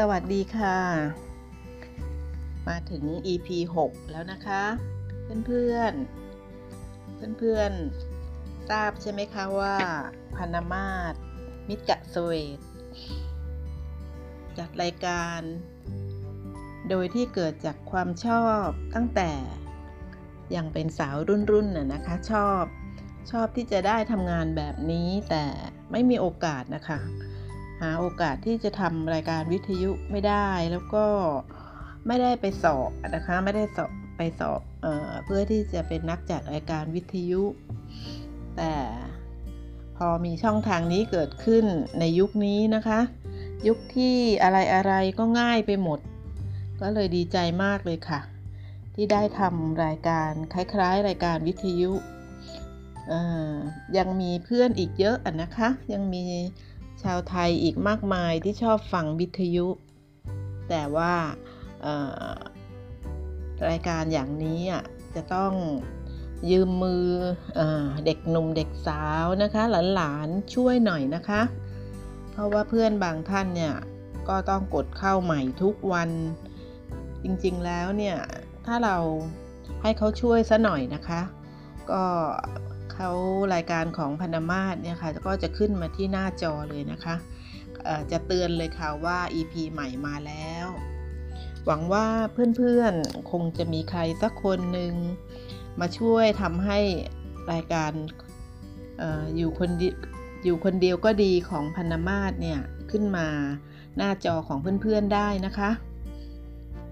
สวัสดีค่ะมาถึง EP 6 แล้วนะคะเพื่อนทราบใช่ไหมคะว่าพานามาสมิตกะสเวตจัดรายการโดยที่เกิดจากความชอบตั้งแต่ยังเป็นสาวรุ่นๆนะคะชอบที่จะได้ทำงานแบบนี้แต่ไม่มีโอกาสนะคะหาโอกาสที่จะทำรายการวิทยุไม่ได้แล้วก็ไม่ได้ไปสอบนะคะไม่ได้สอบไปสอบเพื่อที่จะเป็นนักจัดรายการวิทยุแต่พอมีช่องทางนี้เกิดขึ้นในยุคนี้นะคะยุคที่อะไรๆก็ง่ายไปหมดก็เลยดีใจมากเลยค่ะที่ได้ทำรายการคล้ายๆรายการวิทยุยังมีเพื่อนอีกเยอะนะคะยังมีชาวไทยอีกมากมายที่ชอบฟังวิทยุแต่ว่ารายการอย่างนี้จะต้องยืมมือเด็กหนุ่มเด็กสาวนะคะหลานๆช่วยหน่อยนะคะเพราะว่าเพื่อนบางท่านเนี่ยก็ต้องกดเข้าใหม่ทุกวันจริงๆแล้วเนี่ยถ้าเราให้เขาช่วยซะหน่อยนะคะก็เขารายการของพานามาสเนี่ยค่ะก็จะขึ้นมาที่หน้าจอเลยนะคะจะเตือนเลยค่ะว่า EP ใหม่มาแล้วหวังว่าเพื่อนๆคงจะมีใครสักคนหนึ่งมาช่วยทำให้รายการอยู่คนเดียวก็ดีของพานามาสเนี่ยขึ้นมาหน้าจอของเพื่อนๆได้นะคะ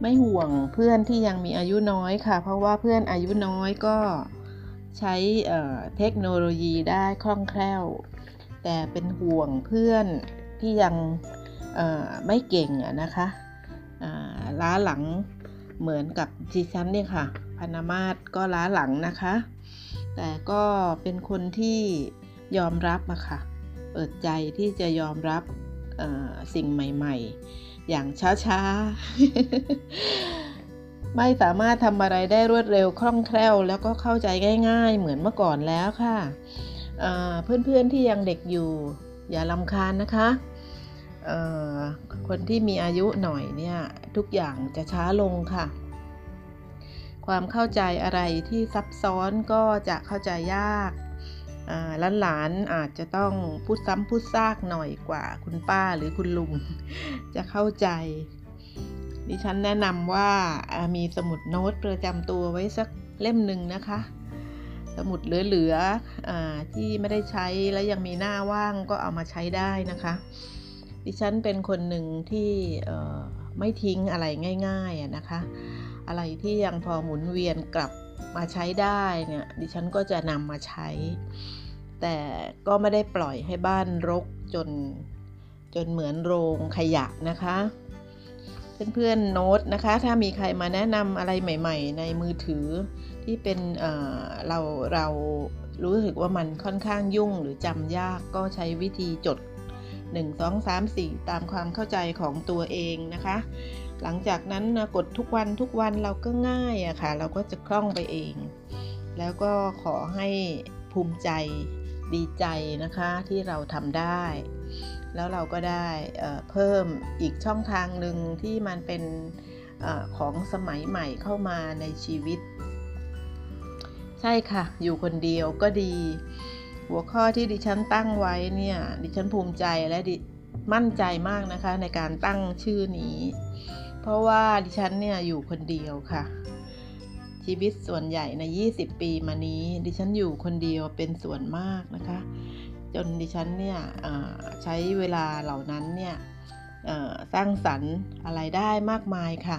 ไม่ห่วงเพื่อนที่ยังมีอายุน้อยค่ะเพราะว่าเพื่อนอายุน้อยก็ใช้เทคโนโลยีได้คล่องแคล่วแต่เป็นห่วงเพื่อนที่ยังไม่เก่งนะคะล้าหลังเหมือนกับดิฉันเนี่ยค่ะพานามาสก็ล้าหลังนะคะแต่ก็เป็นคนที่ยอมรับอะค่ะเปิดใจที่จะยอมรับสิ่งใหม่ๆอย่างช้าๆไม่สามารถทำอะไรได้รวดเร็วคล่องแคล่วแล้วก็เข้าใจง่ายๆเหมือนเมื่อก่อนแล้วค่ะเพื่อนๆที่ยังเด็กอยู่อย่ารำคาญนะคะคนที่มีอายุหน่อยเนี่ยทุกอย่างจะช้าลงค่ะความเข้าใจอะไรที่ซับซ้อนก็จะเข้าใจยากหลานๆอาจจะต้องพูดซ้ำพูดซากหน่อยกว่าคุณป้าหรือคุณลุงจะเข้าใจดิฉันแนะนำว่ามีสมุดโน้ตประจำตัวไว้สักเล่มหนึ่งนะคะสมุดเหลือๆที่ไม่ได้ใช้และยังมีหน้าว่างก็เอามาใช้ได้นะคะดิฉันเป็นคนหนึ่งที่ไม่ทิ้งอะไรง่ายๆนะคะอะไรที่ยังพอหมุนเวียนกลับมาใช้ได้เนี่ยดิฉันก็จะนำมาใช้แต่ก็ไม่ได้ปล่อยให้บ้านรกจนเหมือนโรงขยะนะคะเพื่อนๆโน้ตนะคะถ้ามีใครมาแนะนำอะไรใหม่ๆในมือถือที่เป็นเรารู้สึกว่ามันค่อนข้างยุ่งหรือจำยากก็ใช้วิธีจด1 2 3 4ตามความเข้าใจของตัวเองนะคะหลังจากนั้นกดทุกวันเราก็ง่ายอะค่ะเราก็จะคล่องไปเองแล้วก็ขอให้ภูมิใจดีใจนะคะที่เราทำได้แล้วเราก็ได้เพิ่มอีกช่องทางหนึ่งที่มันเป็นของสมัยใหม่เข้ามาในชีวิตใช่ค่ะอยู่คนเดียวก็ดีหัวข้อที่ดิฉันตั้งไว้เนี่ยดิฉันภูมิใจและมั่นใจมากนะคะในการตั้งชื่อนี้เพราะว่าดิฉันเนี่ยอยู่คนเดียวค่ะชีวิตส่วนใหญ่ใน20ปีมานี้ดิฉันอยู่คนเดียวเป็นส่วนมากนะคะจนดิฉันเนี่ยใช้เวลาเหล่านั้นเนี่ยสร้างสรรค์อะไรได้มากมายค่ะ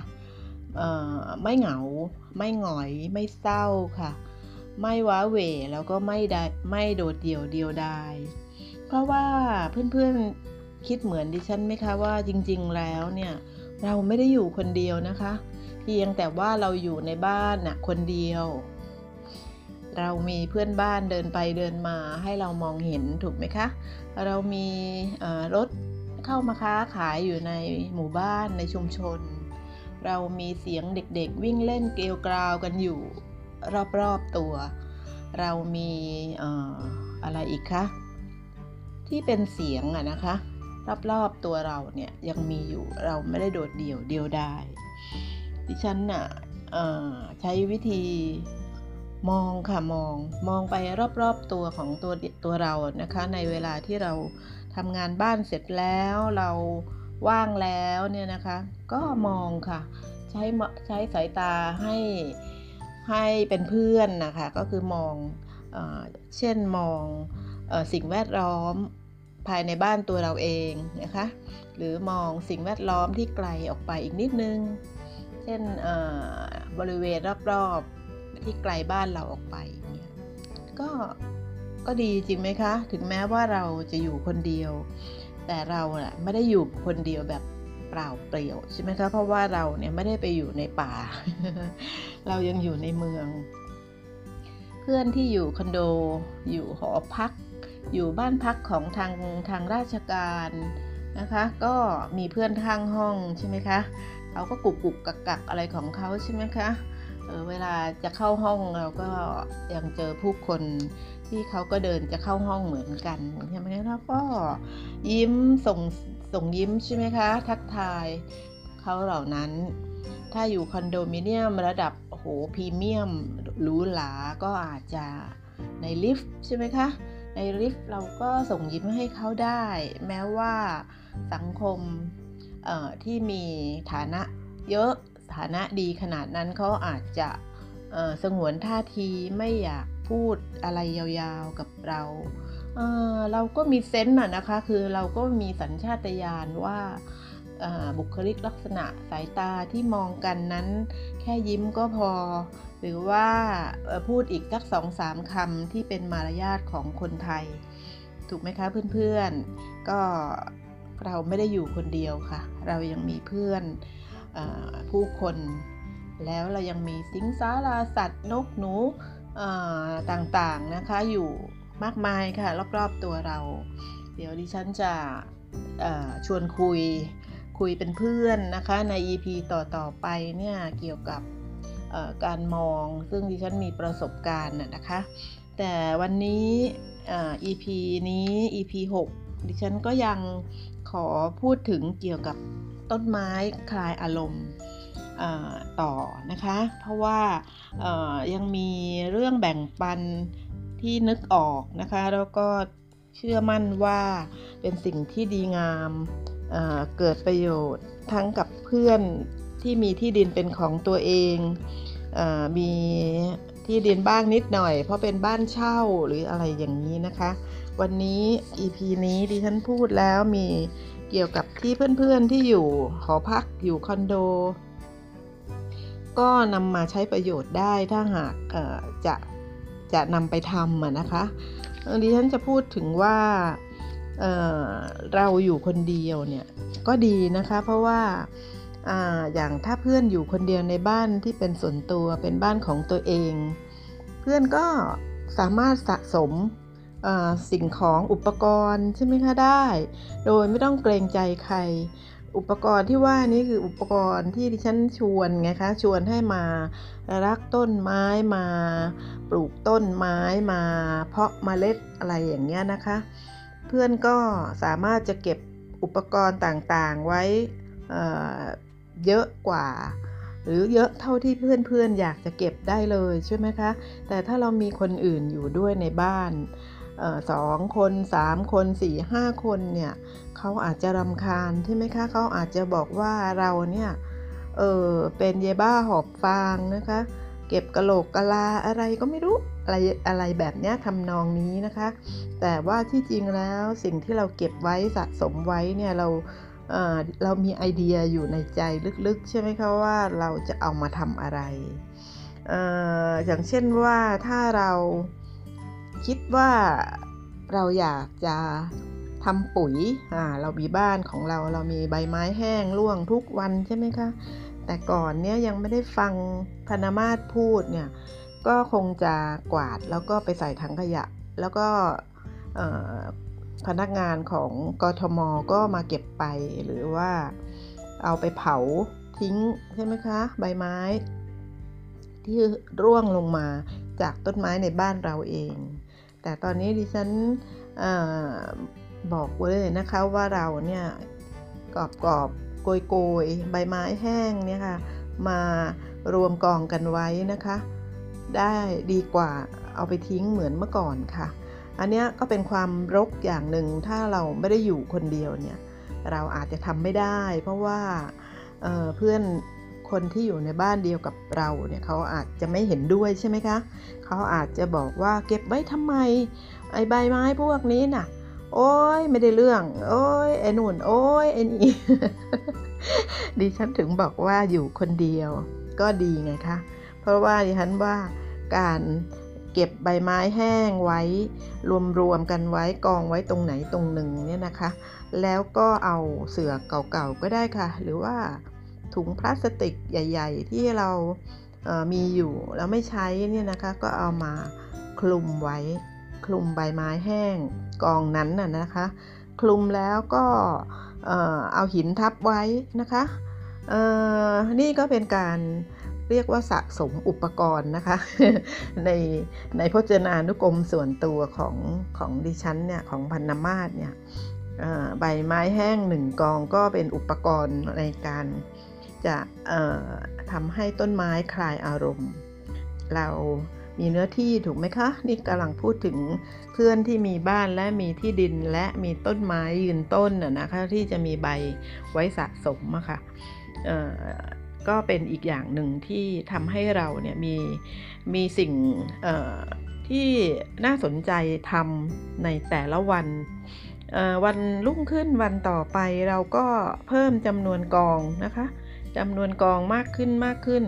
ไม่เหงาไม่หงอยไม่เศร้าค่ะไม่ว้าเหวแล้วก็ไม่โดดเดี่ยวเดียวดายเพราะว่าเพื่อนๆคิดเหมือนดิฉันไหมคะว่าจริงๆแล้วเนี่ยเราไม่ได้อยู่คนเดียวนะคะเพียงแต่ว่าเราอยู่ในบ้านน่ะคนเดียวเรามีเพื่อนบ้านเดินไปเดินมาให้เรามองเห็นถูกไหมคะเรามีรถเข้ามาค้าขายอยู่ในหมู่บ้านในชุมชนเรามีเสียงเด็กๆวิ่งเล่นเกลียวกราวกันอยู่รอบๆตัวเรามีอะไรอีกคะที่เป็นเสียงนะคะ รอบๆตัวเราเนี่ยยังมีอยู่เราไม่ได้โดดเดี่ยวเดียวดายดิฉันน่ะใช้วิธีมองค่ะมองไปรอบๆตัวของตัวเรานะคะในเวลาที่เราทำงานบ้านเสร็จแล้วเราว่างแล้วเนี่ยนะคะก็มองค่ะใช้สายตาให้เป็นเพื่อนนะคะก็คือมองเช่นมองสิ่งแวดล้อมภายในบ้านตัวเราเองนะคะหรือมองสิ่งแวดล้อมที่ไกลออกไปอีกนิดนึงเช่นบริเวณรอบๆที่ไกลบ้านเราออกไปเนี่ยก็ดีจริงไหมคะถึงแม้ว่าเราจะอยู่คนเดียวแต่เราน่ะไม่ได้อยู่คนเดียวแบบเปล่าเปลี่ยวใช่ไหมคะเพราะว่าเราเนี่ยไม่ได้ไปอยู่ในป่า เรายังอยู่ในเมืองเพื่อนที่อยู่คอนโดอยู่หอพักอยู่บ้านพักของทางราชการนะคะก็มีเพื่อนข้างห้องใช่ไหมคะเขาก็กุกกุกกักอะไรของเขาใช่ไหมคะเวลาจะเข้าห้องเราก็ยังเจอผู้คนที่เขาก็เดินจะเข้าห้องเหมือนกันใช่ไหมแล้วก็ยิ้มส่งยิ้มใช่ไหมคะทักทายเขาเหล่านั้นถ้าอยู่คอนโดมิเนียมระดับโอ้โหพรีเมียมหรูหราก็อาจจะในลิฟต์ใช่ไหมคะในลิฟต์เราก็ส่งยิ้มให้เขาได้แม้ว่าสังคมที่มีฐานะเยอะฐานะดีขนาดนั้นเขาอาจจะสงวนท่าทีไม่อยากพูดอะไรยาวๆกับเราเราก็มีเซนส์นะคะคือเราก็มีสัญชาตญาณว่าบุคลิกลักษณะสายตาที่มองกันนั้นแค่ยิ้มก็พอหรือว่าพูดอีกสัก 2-3 คำที่เป็นมารยาทของคนไทยถูกไหมคะเพื่อนๆก็เราไม่ได้อยู่คนเดียวค่ะเรายังมีเพื่อนผู้คนแล้วเรายังมีสิงสาราสัตว์นกหนูต่างๆนะคะอยู่มากมายค่ะรอบๆตัวเราเดี๋ยวดิฉันจะชวนคุยเป็นเพื่อนนะคะใน EP ต่อๆไปเนี่ยเกี่ยวกับการมองซึ่งดิฉันมีประสบการณ์นะคะแต่วันนี้ EP นี้ EP 6ดิฉันก็ยังขอพูดถึงเกี่ยวกับต้นไม้คลายอารมณ์ต่อนะคะเพราะว่ายังมีเรื่องแบ่งปันที่นึกออกนะคะแล้วก็เชื่อมั่นว่าเป็นสิ่งที่ดีงามเกิดประโยชน์ทั้งกับเพื่อนที่มีที่ดินเป็นของตัวเองมีที่ดินบ้างนิดหน่อยเพราะเป็นบ้านเช่าหรืออะไรอย่างนี้นะคะวันนี้ EP นี้ดิฉันพูดแล้วมีเกี่ยวกับที่เพื่อนๆที่อยู่หอพักอยู่คอนโดก็นำมาใช้ประโยชน์ได้ถ้าหากจะนำไปทำนะคะดิฉันจะพูดถึงว่าเราอยู่คนเดียวเนี่ยก็ดีนะคะเพราะว่าอย่างถ้าเพื่อนอยู่คนเดียวในบ้านที่เป็นส่วนตัวเป็นบ้านของตัวเองเพื่อนก็สามารถสะสมสิ่งของอุปกรณ์ใช่ไหมคะได้โดยไม่ต้องเกรงใจใครอุปกรณ์ที่ว่านี้คืออุปกรณ์ที่ดิฉันชวนไงคะชวนให้มารักต้นไม้มาปลูกต้นไม้มาเพาะเมล็ดอะไรอย่างเงี้ยนะคะเพื่อนก็สามารถจะเก็บอุปกรณ์ต่างๆไว้เยอะกว่าหรือเยอะเท่าที่เพื่อนๆอยากจะเก็บได้เลยใช่ไหมคะแต่ถ้าเรามีคนอื่นอยู่ด้วยในบ้าน2คน3คน4 5คนเนี่ยเขาอาจจะรำคาญใช่ไหมคะเขาอาจจะบอกว่าเราเนี่ยเป็นเยบ้าหอบฟางนะคะเก็บกะโหลกกะลาอะไรก็ไม่รู้อะไรแบบเนี้ยทำนองนี้นะคะแต่ว่าที่จริงแล้วสิ่งที่เราเก็บไว้สะสมไว้เนี่ยเรามีไอเดียอยู่ในใจลึกๆใช่ไหมคะว่าเราจะเอามาทำอะไรอย่างเช่นว่าถ้าเราคิดว่าเราอยากจะทำปุ๋ยเรามีบ้านของเรามีใบไม้แห้งร่วงทุกวันใช่ไหมคะแต่ก่อนเนี้ยยังไม่ได้ฟังพนมาศพูดเนี่ยก็คงจะกวาดแล้วก็ไปใส่ถังขยะแล้วก็พนักงานของกทม.ก็มาเก็บไปหรือว่าเอาไปเผาทิ้งใช่ไหมคะใบไม้ที่ร่วงลงมาจากต้นไม้ในบ้านเราเองแต่ตอนนี้ดิฉัน บอกไว้เลยนะคะว่าเราเนี่ยกรอบๆโกยๆใบไม้แห้งเนี่ยค่ะมารวมกองกันไว้นะคะได้ดีกว่าเอาไปทิ้งเหมือนเมื่อก่อนค่ะอันนี้ก็เป็นความรกอย่างหนึ่งถ้าเราไม่ได้อยู่คนเดียวเนี่ยเราอาจจะทำไม่ได้เพราะว่าเพื่อนคนที่อยู่ในบ้านเดียวกับเราเนี่ยเขาอาจจะไม่เห็นด้วยใช่ไหมคะเขาอาจจะบอกว่าเก็บไว้ทำไมไอ้ใบไม้พวกนี้น่ะโอ๊ยไม่ได้เรื่องโอ๊ยไอ้นู่นโอ๊ยไอ้นี่ ดิฉันถึงบอกว่าอยู่คนเดียวก็ดีไงคะเพราะว่าดิฉันว่าการเก็บใบไม้แห้งไว้รวมๆกันไว้กองไว้ตรงไหนตรงหนึ่งเนี่ยนะคะแล้วก็เอาเสื่อเก่าๆก็ได้ค่ะหรือว่าถุงพลาสติกใหญ่ๆที่เรามีอยู่แล้วไม่ใช้เนี่ยนะคะก็เอามาคลุมไว้คลุมใบไม้แห้งกองนั้นน่ะนะคะคลุมแล้วก็เอาหินทับไว้นะคะนี่ก็เป็นการเรียกว่าสะสมอุปกรณ์นะคะในพจนานุกรมส่วนตัวของดิฉันเนี่ยของพรรณมาศเนี่ยใบไม้แห้งหนึ่งกองก็เป็นอุปกรณ์ในการจะทำให้ต้นไม้คลายอารมณ์เรามีเนื้อที่ถูกไหมคะนี่กำลังพูดถึงเพื่อนที่มีบ้านและมีที่ดินและมีต้นไม้ยืนต้นนะคะที่จะมีใบไว้สะสมอะค่ะก็เป็นอีกอย่างหนึ่งที่ทำให้เราเนี่ยมีสิ่งที่น่าสนใจทำในแต่ละวันวันรุ่งขึ้นวันต่อไปเราก็เพิ่มจำนวนกองนะคะจำนวนกองมากขึ้นมากขึ้น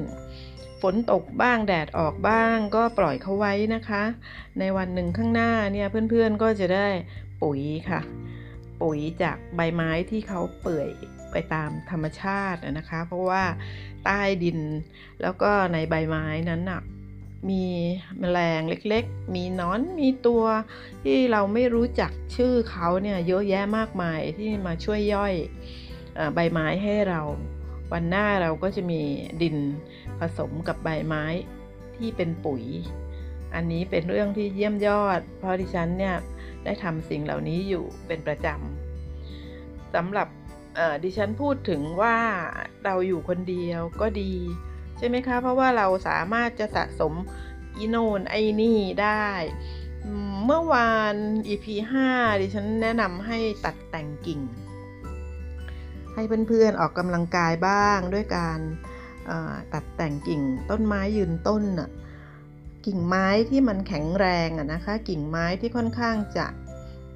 ฝนตกบ้างแดดออกบ้างก็ปล่อยเขาไว้นะคะในวันหนึ่งข้างหน้าเนี่ยเพื่อนๆก็จะได้ปุ๋ยค่ะปุ๋ยจากใบไม้ที่เขาเปื่อยไปตามธรรมชาตินะคะเพราะว่าใต้ดินแล้วก็ในใบไม้นั้นน่ะมีแมลงเล็กๆมีหนอนมีตัวที่เราไม่รู้จักชื่อเขาเนี่ยเยอะแยะมากมายที่มาช่วยย่อยใบไม้ให้เราวันหน้าเราก็จะมีดินผสมกับใบไม้ที่เป็นปุ๋ยอันนี้เป็นเรื่องที่เยี่ยมยอดเพราะดิฉันเนี่ยได้ทำสิ่งเหล่านี้อยู่เป็นประจำสำหรับดิฉันพูดถึงว่าเราอยู่คนเดียวก็ดีใช่ไหมคะเพราะว่าเราสามารถจะสะสมอีโน่นไอ้นี่ได้เมื่อวาน EP 5 ดิฉันแนะนำให้ตัดแต่งกิ่งให้เพื่อนๆออกกำลังกายบ้างด้วยการตัดแต่งกิ่งต้นไม้ยืนต้นน่ะกิ่งไม้ที่มันแข็งแรงอะนะคะกิ่งไม้ที่ค่อนข้างจะ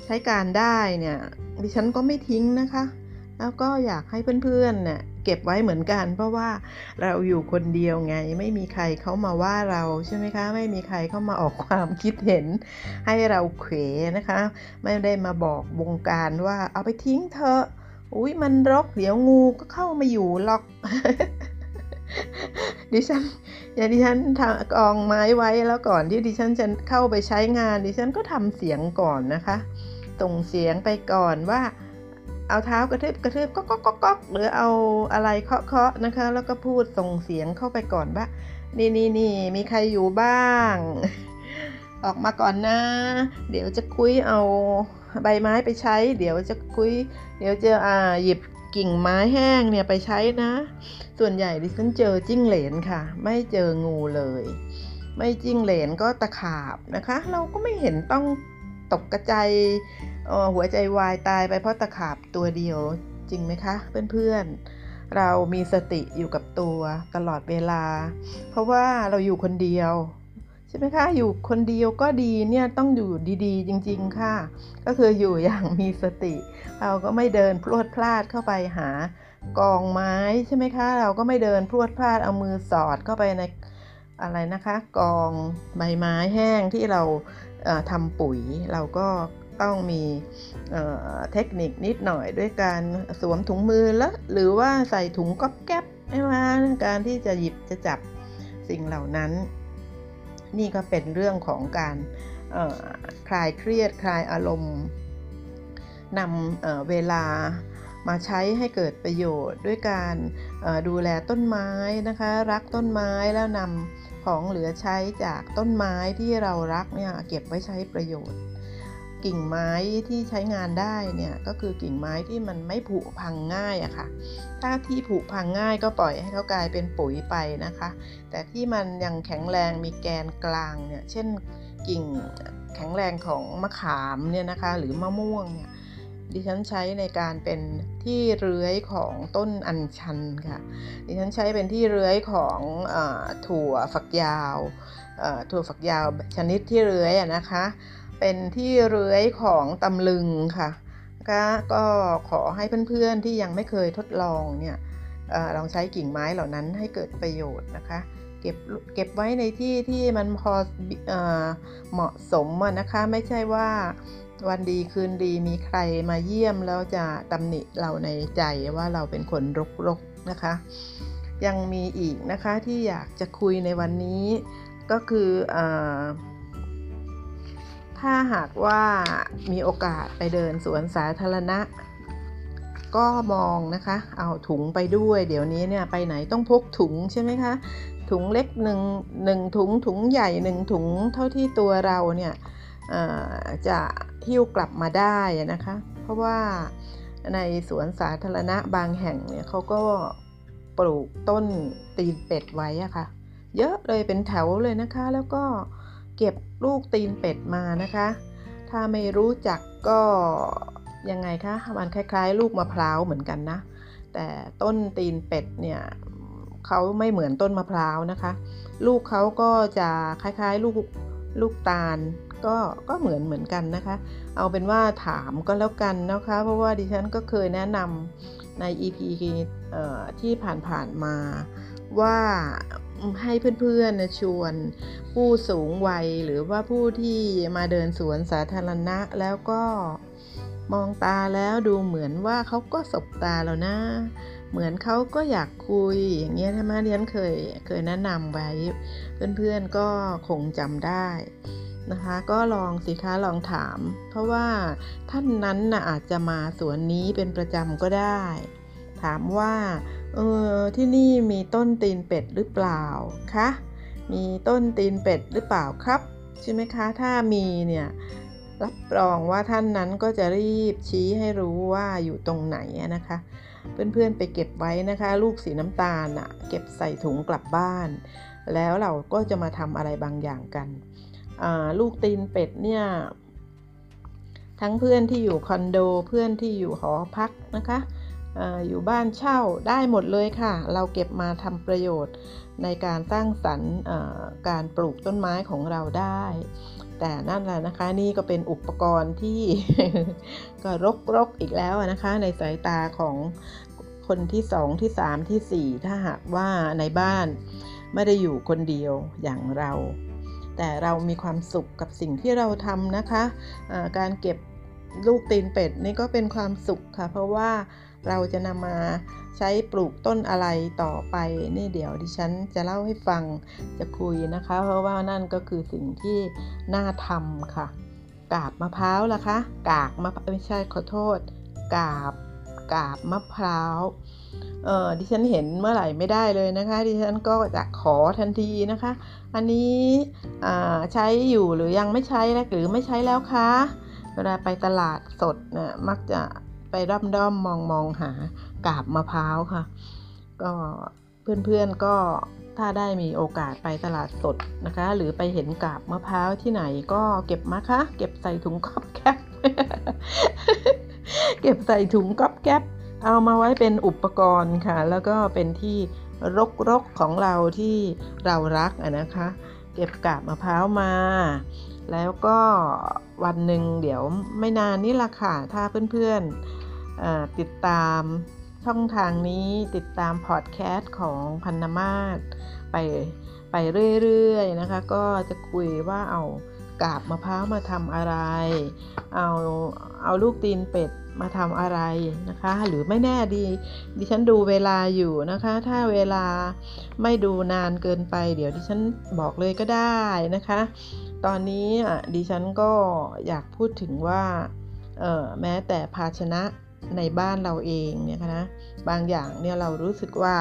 ใช้การได้เนี่ยดิฉันก็ไม่ทิ้งนะคะแล้วก็อยากให้เพื่อนๆเนี่ยเก็บไว้เหมือนกันเพราะว่าเราอยู่คนเดียวไงไม่มีใครเขามาว่าเราใช่ไหมคะไม่มีใครเข้ามาออกความคิดเห็นให้เราเขวนะคะไม่ได้มาบอกวงการว่าเอาไปทิ้งเถอะอุ๊ยมันรกเดี๋ยวงูก็เข้ามาอยู่หรอก ดิฉันกองไม้ไว้แล้วก่อนที่ดิฉันจะเข้าไปใช้งานดิฉันก็ทำเสียงก่อนนะคะส่งเสียงไปก่อนว่าเอาเท้ากระทืบกระทืบก๊อกก๊อกก๊อกหรือเอาอะไรเคาะเคาะนะคะแล้วก็พูดส่งเสียงเข้าไปก่อนว่านี่มีใครอยู่บ้างออกมาก่อนนะเดี๋ยวจะคุ้ยเอาใบไม้ไปใช้เดี๋ยวจะคุ้ยเดี๋ยวจะหยิบกิ่งไม้แห้งเนี่ยไปใช้นะส่วนใหญ่ดิฉันเจอจิ้งเหลนค่ะไม่เจองูเลยไม่จิ้งเหลนก็ตะขาบนะคะเราก็ไม่เห็นต้องตกกระจายหัวใจวายตายไปเพราะตะขาบตัวเดียวจริงไหมคะเพื่อนๆเรามีสติอยู่กับตัวตลอดเวลาเพราะว่าเราอยู่คนเดียวใช่ไหมคะอยู่คนเดียวก็ดีเนี่ยต้องอยู่ดีๆจริงๆค่ะก็คืออยู่อย่างมีสติเราก็ไม่เดินพรวดพลาดเข้าไปหากองไม้ใช่ไหมคะเราก็ไม่เดินพรวดพลาดเอามือสอดเข้าไปในอะไรนะคะกองใบไม้แห้งที่เราทำปุ๋ยเราก็ต้องมีเทคนิคนิดหน่อยด้วยการสวมถุงมือแล้วหรือว่าใส่ถุงก๊อบแก๊บใช่ไหมการที่จะหยิบจะจับสิ่งเหล่านั้นนี่ก็เป็นเรื่องของการคลายเครียดคลายอารมณ์นำเวลามาใช้ให้เกิดประโยชน์ด้วยการดูแลต้นไม้นะคะรักต้นไม้แล้วนำของเหลือใช้จากต้นไม้ที่เรารักเนี่ยเก็บไว้ใช้ประโยชน์ กิ่งไม้ที่ใช้งานได้เนี่ยก็คือกิ่งไม้ที่มันไม่ผุพังง่ายอะค่ะถ้าที่ผุพังง่ายก็ปล่อยให้เขากลายเป็นปุ๋ยไปนะคะแต่ที่มันยังแข็งแรงมีแกนกลางเนี่ยเช่นกิ่งแข็งแรงของมะขามเนี่ยนะคะหรือมะม่วงเนี่ยดิฉันใช้ในการเป็นที่เลื้อยของต้นอัญชันค่ะดิฉันใช้เป็นที่เลื้อยของถั่วฝักยาวชนิดที่เลื้อยนะคะเป็นที่เลื้อยของตำลึงค่ะก็ขอให้เพื่อนๆที่ยังไม่เคยทดลองเนี่ยลองใช้กิ่งไม้เหล่านั้นให้เกิดประโยชน์นะคะเก็บไว้ในที่ที่มันพอเหมาะสมนะคะไม่ใช่ว่าวันดีคืนดีมีใครมาเยี่ยมแล้วจะตำหนิเราในใจว่าเราเป็นคนรกๆนะคะยังมีอีกนะคะที่อยากจะคุยในวันนี้ก็คือถ้าหากว่ามีโอกาสไปเดินสวนสาธารณะก็มองนะคะเอาถุงไปด้วยเดี๋ยวนี้เนี่ยไปไหนต้องพกถุงใช่ไหมคะถุงเล็กหนึ่งถุงถุงใหญ่1ถุงเท่าที่ตัวเราเนี่ยจะหิ้วกลับมาได้นะคะเพราะว่าในสวนสาธารณะบางแห่งเนี่ยเขาก็ปลูกต้นตีนเป็ดไว้อะค่ะเยอะเลยเป็นแถวเลยนะคะแล้วก็เก็บลูกตีนเป็ดมานะคะถ้าไม่รู้จักก็ยังไงคะมันคล้ายๆลูกมะพร้าวเหมือนกันนะแต่ต้นตีนเป็ดเนี่ยเขาไม่เหมือนต้นมะพร้าวนะคะลูกเขาก็จะคล้ายๆลูกตาลก็เหมือนกันนะคะเอาเป็นว่าถามก็แล้วกันนะคะเพราะว่าดิฉันก็เคยแนะนำใน EP ที่ผ่านๆมาว่าให้เพื่อนๆชวนผู้สูงวัยหรือว่าผู้ที่มาเดินสวนสาธารณะแล้วก็มองตาแล้วดูเหมือนว่าเขาก็สบตาเรานะเหมือนเขาก็อยากคุยอย่างเงี้ยใช่ไหมดิฉันเคยแนะนำไว้เพื่อนๆก็คงจำได้นะคะก็ลองสิคะลองถามเพราะว่าท่านนั้นน่ะอาจจะมาสวนนี้เป็นประจำก็ได้ถามว่าที่นี่มีต้นตีนเป็ดหรือเปล่าคะมีต้นตีนเป็ดหรือเปล่าครับใช่ไหมคะถ้ามีเนี่ยรับรองว่าท่านนั้นก็จะรีบชี้ให้รู้ว่าอยู่ตรงไหนนะคะเพื่อนๆไปเก็บไว้นะคะลูกสีน้ำตาลน่ะเก็บใส่ถุงกลับบ้านแล้วเราก็จะมาทำอะไรบางอย่างกันลูกตีนเป็ดเนี่ยทั้งเพื่อนที่อยู่คอนโดเพื่อนที่อยู่หอพักนะคะ อยู่บ้านเช่าได้หมดเลยค่ะเราเก็บมาทำประโยชน์ในการสร้างสรรค์การปลูกต้นไม้ของเราได้แต่นั่นแหละนะคะนี่ก็เป็นอุปกรณ์ที่ ก็รกๆอีกแล้วนะคะในสายตาของคนที่2ที่3ที่4ถ้าหากว่าในบ้านไม่ได้อยู่คนเดียวอย่างเราแต่เรามีความสุขกับสิ่งที่เราทำนะคะการเก็บลูกตีนเป็ดนี่ก็เป็นความสุขค่ะเพราะว่าเราจะนำมาใช้ปลูกต้นอะไรต่อไปนี่เดี๋ยวดิฉันจะเล่าให้ฟังจะคุยนะคะเพราะว่านั่นก็คือสิ่งที่น่าทำค่ะกาบมะพร้าวล่ะคะกากมะไม่ใช่ขอโทษกาบมะพร้าวดิฉันเห็นเมื่อไหร่ไม่ได้เลยนะคะดิฉันก็จะขอทันทีนะคะอันนี้ใช้อยู่หรือยังไม่ใช้แล้วหรือไม่ใช้แล้วคะเวลาไปตลาดสดนะมักจะไปด้อมๆมองหากาบมะพร้าวค่ะก็เพื่อนๆก็ถ้าได้มีโอกาสไปตลาดสดนะคะหรือไปเห็นกาบมะพร้าวที่ไหนก็เก็บมาค่ะเก็บใส่ถุงก๊อบแก๊บ เก็บใส่ถุงก๊อบแก๊บเอามาไว้เป็นอุปกรณ์ค่ะแล้วก็เป็นที่รกๆของเราที่เรารักนะคะเก็บกาบมะพร้าวมาแล้วก็วันหนึ่งเดี๋ยวไม่นานนี่ล่ะค่ะถ้าเพื่อนๆติดตามช่องทางนี้ติดตามพอดแคสต์ของพันธมาศไปเรื่อยๆนะคะก็จะคุยว่าเอากาบมะพร้าวมาทำอะไรเอาลูกตีนเป็ดมาทำอะไรนะคะหรือไม่แน่ดีดิฉันดูเวลาอยู่นะคะถ้าเวลาไม่ดูนานเกินไปเดี๋ยวดิฉันบอกเลยก็ได้นะคะตอนนี้ดิฉันก็อยากพูดถึงว่าแม้แต่ภาชนะในบ้านเราเองเนี่ยนะบางอย่างเนี่ยเรารู้สึกว่า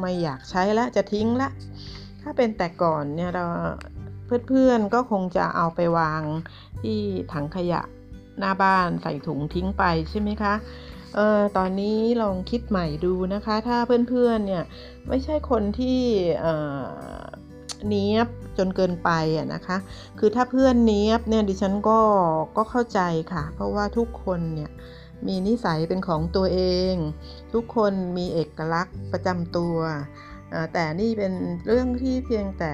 ไม่อยากใช้ละจะทิ้งละถ้าเป็นแต่ก่อนเนี่ยเราเพื่อนๆก็คงจะเอาไปวาง ที่ถังขยะหน้าบ้านใส่ถุงทิ้งไปใช่ไหมคะตอนนี้ลองคิดใหม่ดูนะคะถ้าเพื่อนๆ เนี่ยไม่ใช่คนที่เนี๊ยบจนเกินไปอ่ะนะคะคือถ้าเพื่อนเนี๊ยบเนี่ยดิฉันก็เข้าใจค่ะเพราะว่าทุกคนเนี่ยมีนิสัยเป็นของตัวเองทุกคนมีเอกลักษณ์ประจำตัวแต่นี่เป็นเรื่องที่เพียงแต่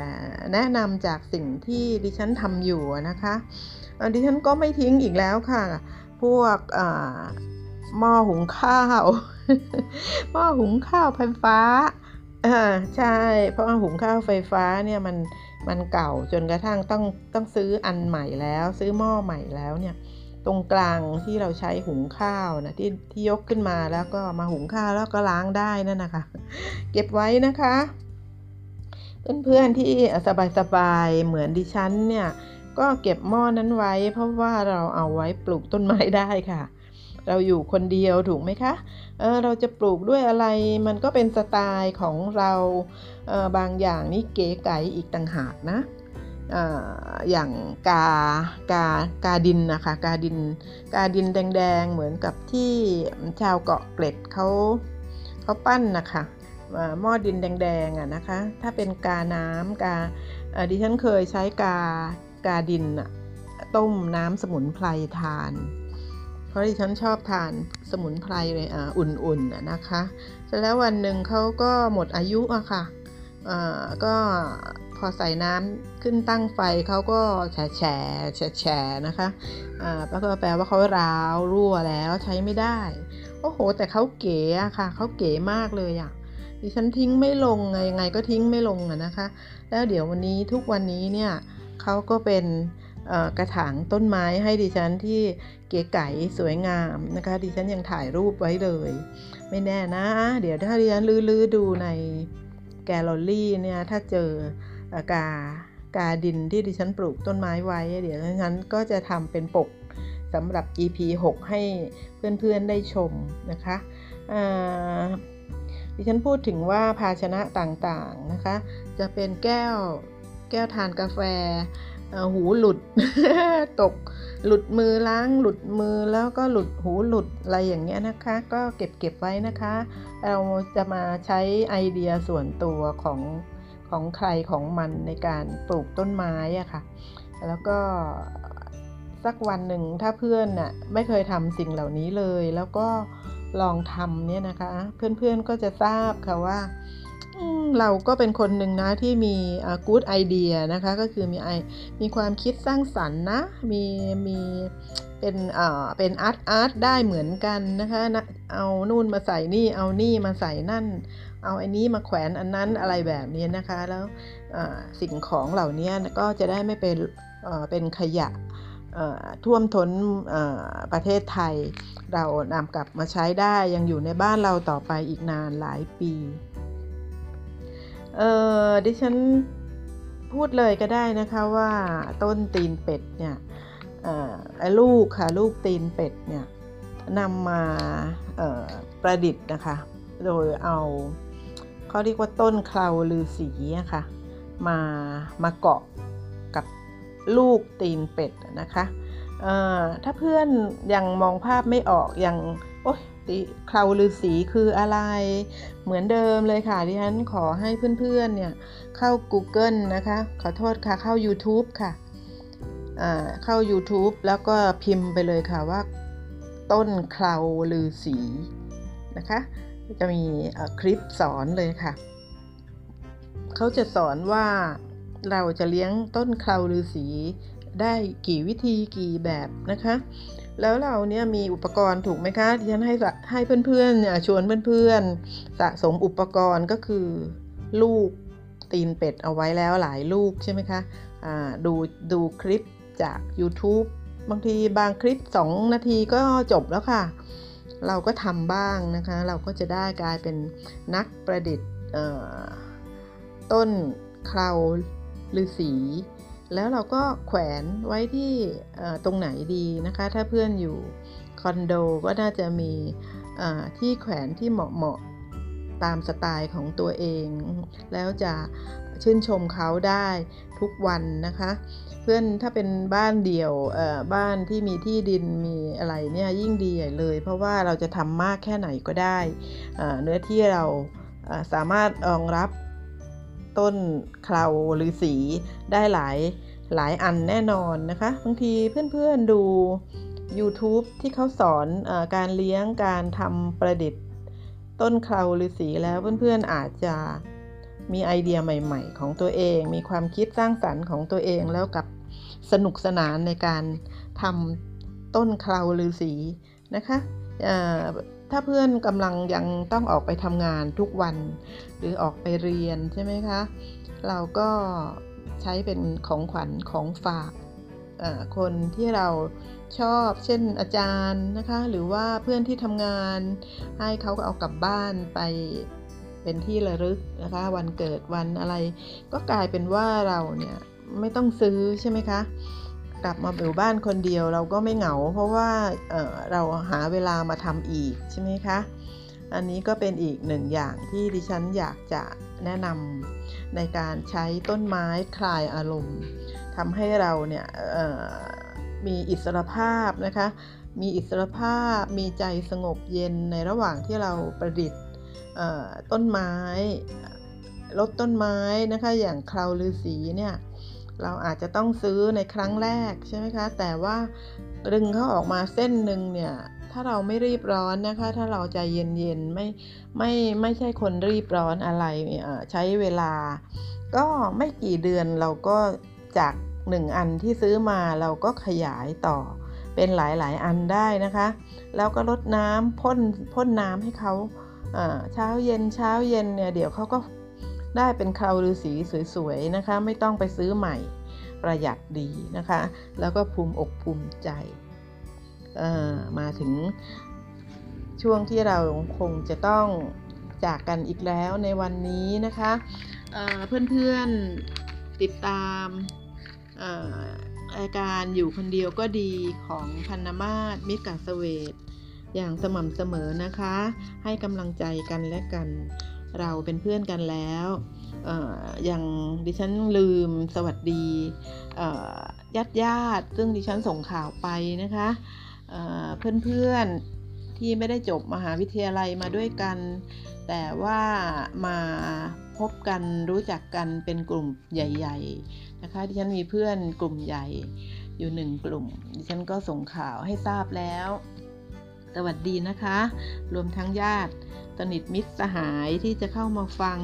แนะนำจากสิ่งที่ดิฉันทำอยู่นะคะดิฉันก็ไม่ทิ้งอีกแล้วค่ะพวกหม้อหุงข้าวหม้อหุงข้าวไฟฟ้าใช่เพราะหุงข้าวไฟฟ้าเนี่ยมันเก่าจนกระทั่งต้องซื้ออันใหม่แล้วซื้อหม้อใหม่แล้วเนี่ยตรงกลางที่เราใช้หุงข้าวนะที่ยกขึ้นมาแล้วก็มาหุงข้าวแล้วก็ล้างได้นั่นนะคะเก็บไว้นะคะเพื่อนๆที่สบายๆเหมือนดิฉันเนี่ยก็เก็บหม้อนั้นไว้เพราะว่าเราเอาไว้ปลูกต้นไม้ได้ค่ะเราอยู่คนเดียวถูกไหมคะเราจะปลูกด้วยอะไรมันก็เป็นสไตล์ของเราบางอย่างนี่เก๋ไก๋อีกต่างหากนะอย่างกาดินนะคะกาดินแดงๆเหมือนกับที่ชาวเกาะเกร็ดเขาปั้นนะคะหม้อดินแดงๆอ่ะนะคะถ้าเป็นกาน้ำดิฉันเคยใช้กาดินต้มน้ำสมุนไพรทานเพราะดิฉันชอบทานสมุนไพรเลยอุ่นๆนะคะเสร็จแล้ววันหนึ่งเขาก็หมดอายุอะค่ะก็พอใส่น้ำขึ้นตั้งไฟเขาก็แฉะนะคะแล้วก็แปลว่าเขาร้าวรั่วแล้วใช้ไม่ได้โอ้โหแต่เขาเก๋อะค่ะเขาเก๋มากเลยอะดิฉันทิ้งไม่ลงยังไงก็ทิ้งไม่ลงอะนะคะแล้วเดี๋ยววันนี้ทุกวันนี้เนี่ยเขาก็เป็นกระถางต้นไม้ให้ดิฉันที่เก๋ไก๋สวยงามนะคะดิฉันยังถ่ายรูปไว้เลยไม่แน่นะเดี๋ยวถ้าดิฉันลื้อดูในแกลเลอรี่เนี่ยถ้าเจอกาดินที่ดิฉันปลูกต้นไม้ไว้เดี๋ยวดิฉันก็จะทำเป็นปกสำหรับ EP 6 ให้เพื่อนๆได้ชมนะคะดิฉันพูดถึงว่าภาชนะต่างๆนะคะจะเป็นแก้วทานกาแฟหูหลุด ตกหลุดมือล้างหลุดมือแล้วก็หลุดหูหลุดอะไรอย่างเงี้ยนะคะก็เก็บไว้นะคะเราจะมาใช้ไอเดียส่วนตัวของใครของมันในการปลูกต้นไม้อะค่ะแล้วก็สักวันหนึ่งถ้าเพื่อนน่ะไม่เคยทำสิ่งเหล่านี้เลยแล้วก็ลองทำเนี่ยนะคะเพื่อนๆก็จะทราบค่ะว่าเราก็เป็นคนหนึ่งนะที่มีgood idea นะคะก็คือมีความคิดสร้างสรรค์นะมีเป็นart ได้เหมือนกันนะคะเอานู่นมาใส่นี่เอานี่มาใส่นั่นเอาอันนี้มาแขวนอันนั้นอะไรแบบนี้นะคะแล้วสิ่งของเหล่านี้ก็จะได้ไม่เป็นขยะท่วมท้นประเทศไทยเรานำกลับมาใช้ได้ยังอยู่ในบ้านเราต่อไปอีกนานหลายปีดิฉันพูดเลยก็ได้นะคะว่าต้นตีนเป็ดเนี่ยลูกค่ะลูกตีนเป็ดเนี่ยนำมาประดิษฐ์นะคะโดยเอาเขาเรียกว่าต้นเคลาฤาษีนะคะมาเกาะกับลูกตีนเป็ดนะคะถ้าเพื่อนยังมองภาพไม่ออกยังโอ๊ยเคลาฤาษีคืออะไรเหมือนเดิมเลยค่ะดิฉันขอให้เพื่อนๆเนี่ยเข้า Google นะคะขอโทษค่ะเข้า YouTube ค่ะเข้า YouTube แล้วก็พิมพ์ไปเลยค่ะว่าต้นเคลาฤาษีนะคะจะมีคลิปสอนเลยค่ะเขาจะสอนว่าเราจะเลี้ยงต้นเคลาฤาษีได้กี่วิธีกี่แบบนะคะแล้วเราเนี่ยมีอุปกรณ์ถูกไหมคะที่ฉันให้เพื่อนๆชวนเพื่อนๆสะสมอุปกรณ์ก็คือลูกตีนเป็ดเอาไว้แล้วหลายลูกใช่ไหมคะดูคลิปจาก YouTube บางทีบางคลิป2นาทีก็จบแล้วค่ะเราก็ทำบ้างนะคะเราก็จะได้กลายเป็นนักประดิษฐ์ต้นเคลาฤาษีแล้วเราก็แขวนไว้ที่ตรงไหนดีนะคะถ้าเพื่อนอยู่คอนโดก็น่าจะมีที่แขวนที่เหมาะๆตามสไตล์ของตัวเองแล้วจะ ชื่นชมเขาได้ทุกวันนะคะเพื่อนถ้าเป็นบ้านเดี่ยวบ้านที่มีที่ดินมีอะไรเนี่ยยิ่งดีใหญ่เลยเพราะว่าเราจะทำมากแค่ไหนก็ได้เนื้อที่เราสามารถรองรับต้นเคราหรือสีได้หลายอันแน่นอนนะคะบางทีเพื่อนๆดู YouTube ที่เขาสอนการเลี้ยงการทำประดิษฐ์ต้นเคราหรือสีแล้วเพื่อนๆอาจจะมีไอเดียใหม่ๆของตัวเองมีความคิดสร้างสรรค์ของตัวเองแล้วกับสนุกสนานในการทำต้นเคราหรือสีนะคะถ้าเพื่อนกำลังยังต้องออกไปทำงานทุกวันหรือออกไปเรียนใช่ไหมคะเราก็ใช้เป็นของขวัญของฝากคนที่เราชอบเช่นอาจารย์นะคะหรือว่าเพื่อนที่ทำงานให้เขาเอากลับบ้านไปเป็นที่ระลึกนะคะวันเกิดวันอะไรก็กลายเป็นว่าเราเนี่ยไม่ต้องซื้อใช่ไหมคะกลับมาอยู่บ้านคนเดียวเราก็ไม่เหงาเพราะว่าเราหาเวลามาทำอีกใช่ไหมคะอันนี้ก็เป็นอีกหนึ่งอย่างที่ดิฉันอยากจะแนะนำในการใช้ต้นไม้คลายอารมณ์ทำให้เราเนี่ยมีอิสรภาพนะคะมีอิสรภาพมีใจสงบเย็นในระหว่างที่เราประดิษฐ์ต้นไม้ลดต้นไม้นะคะอย่างเคราหรือสีเนี่ยเราอาจจะต้องซื้อในครั้งแรกใช่ไหมคะแต่ว่าดึงเขาออกมาเส้นหนึ่งเนี่ยถ้าเราไม่รีบร้อนนะคะถ้าเราใจเย็นๆไม่ใช่คนรีบร้อนอะไรใช้เวลาก็ไม่กี่เดือนเราก็จาก1อันที่ซื้อมาเราก็ขยายต่อเป็นหลายๆอันได้นะคะแล้วก็ลดน้ำพ่นน้ำให้เขาเช้าเย็นเนี่ยเดี๋ยวเขาก็ได้เป็นเคราหรือสีสวยๆนะคะไม่ต้องไปซื้อใหม่ประหยัดดีนะคะแล้วก็ภูมิอกภูมิใจมาถึงช่วงที่เราคงจะต้องจากกันอีกแล้วในวันนี้นะคะเพื่อนๆติดตามรายการอยู่คนเดียวก็ดีของพันนมาศมิตรกาสเวทอย่างสม่ำเสมอนะคะให้กำลังใจกันและกันเราเป็นเพื่อนกันแล้วอย่างดิฉันลืมสวัสดีญาติซึ่งดิฉันส่งข่าวไปนะคะเพื่อนๆที่ไม่ได้จบมหาวิทยาลัยมาด้วยกันแต่ว่ามาพบกันรู้จักกันเป็นกลุ่มใหญ่ๆนะคะดิฉันมีเพื่อนกลุ่มใหญ่อยู่1กลุ่มดิฉันก็ส่งข่าวให้ทราบแล้วสวัสดีนะคะรวมทั้งญาติสนิทมิตรสหายที่จะเข้ามาฟัง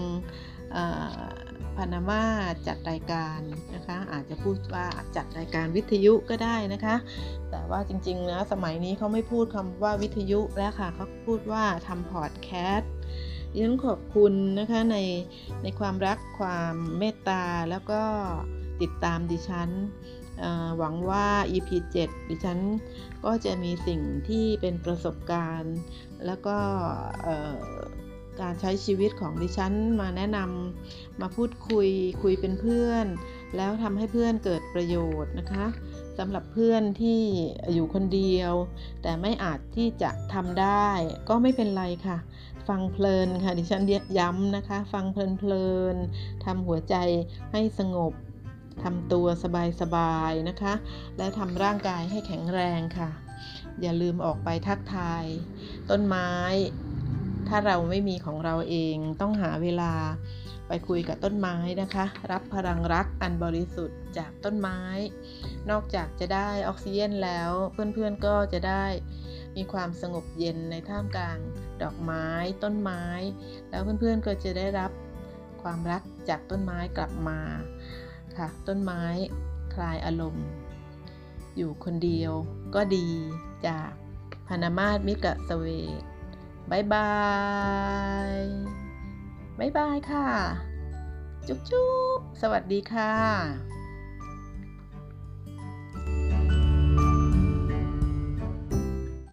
พันนมาศจัดรายการนะคะอาจจะพูดว่าจัดรายการวิทยุก็ได้นะคะแต่ว่าจริงๆนะสมัยนี้เขาไม่พูดคำว่าวิทยุแล้วค่ะเขาพูดว่าทำพอดแคสต์ฉันขอบคุณนะคะในความรักความเมตตาแล้วก็ติดตามดิฉันหวังว่า EP 7 ดิฉันก็จะมีสิ่งที่เป็นประสบการณ์แล้วก็การใช้ชีวิตของดิฉันมาแนะนำมาพูดคุยเป็นเพื่อนแล้วทำให้เพื่อนเกิดประโยชน์นะคะสำหรับเพื่อนที่อยู่คนเดียวแต่ไม่อาจที่จะทำได้ก็ไม่เป็นไรค่ะฟังเพลินค่ะดิฉันย้ำนะคะฟังเพลินๆทำหัวใจให้สงบทำตัวสบายๆนะคะและทำร่างกายให้แข็งแรงค่ะอย่าลืมออกไปทักทายต้นไม้ถ้าเราไม่มีของเราเองต้องหาเวลาไปคุยกับต้นไม้นะคะรับพลังรักอันบริสุทธิ์จากต้นไม้นอกจากจะได้ออกซิเจนแล้วเพื่อนๆก็จะได้มีความสงบเย็นในท่ามกลางดอกไม้ต้นไม้แล้วเพื่อนๆก็จะได้รับความรักจากต้นไม้กลับมาค่ะต้นไม้คลายอารมณ์อยู่คนเดียวก็ดีจากพันนมาศมิตรกาสเวทบายบายค่ะจุ๊บๆสวัสดีค่ะ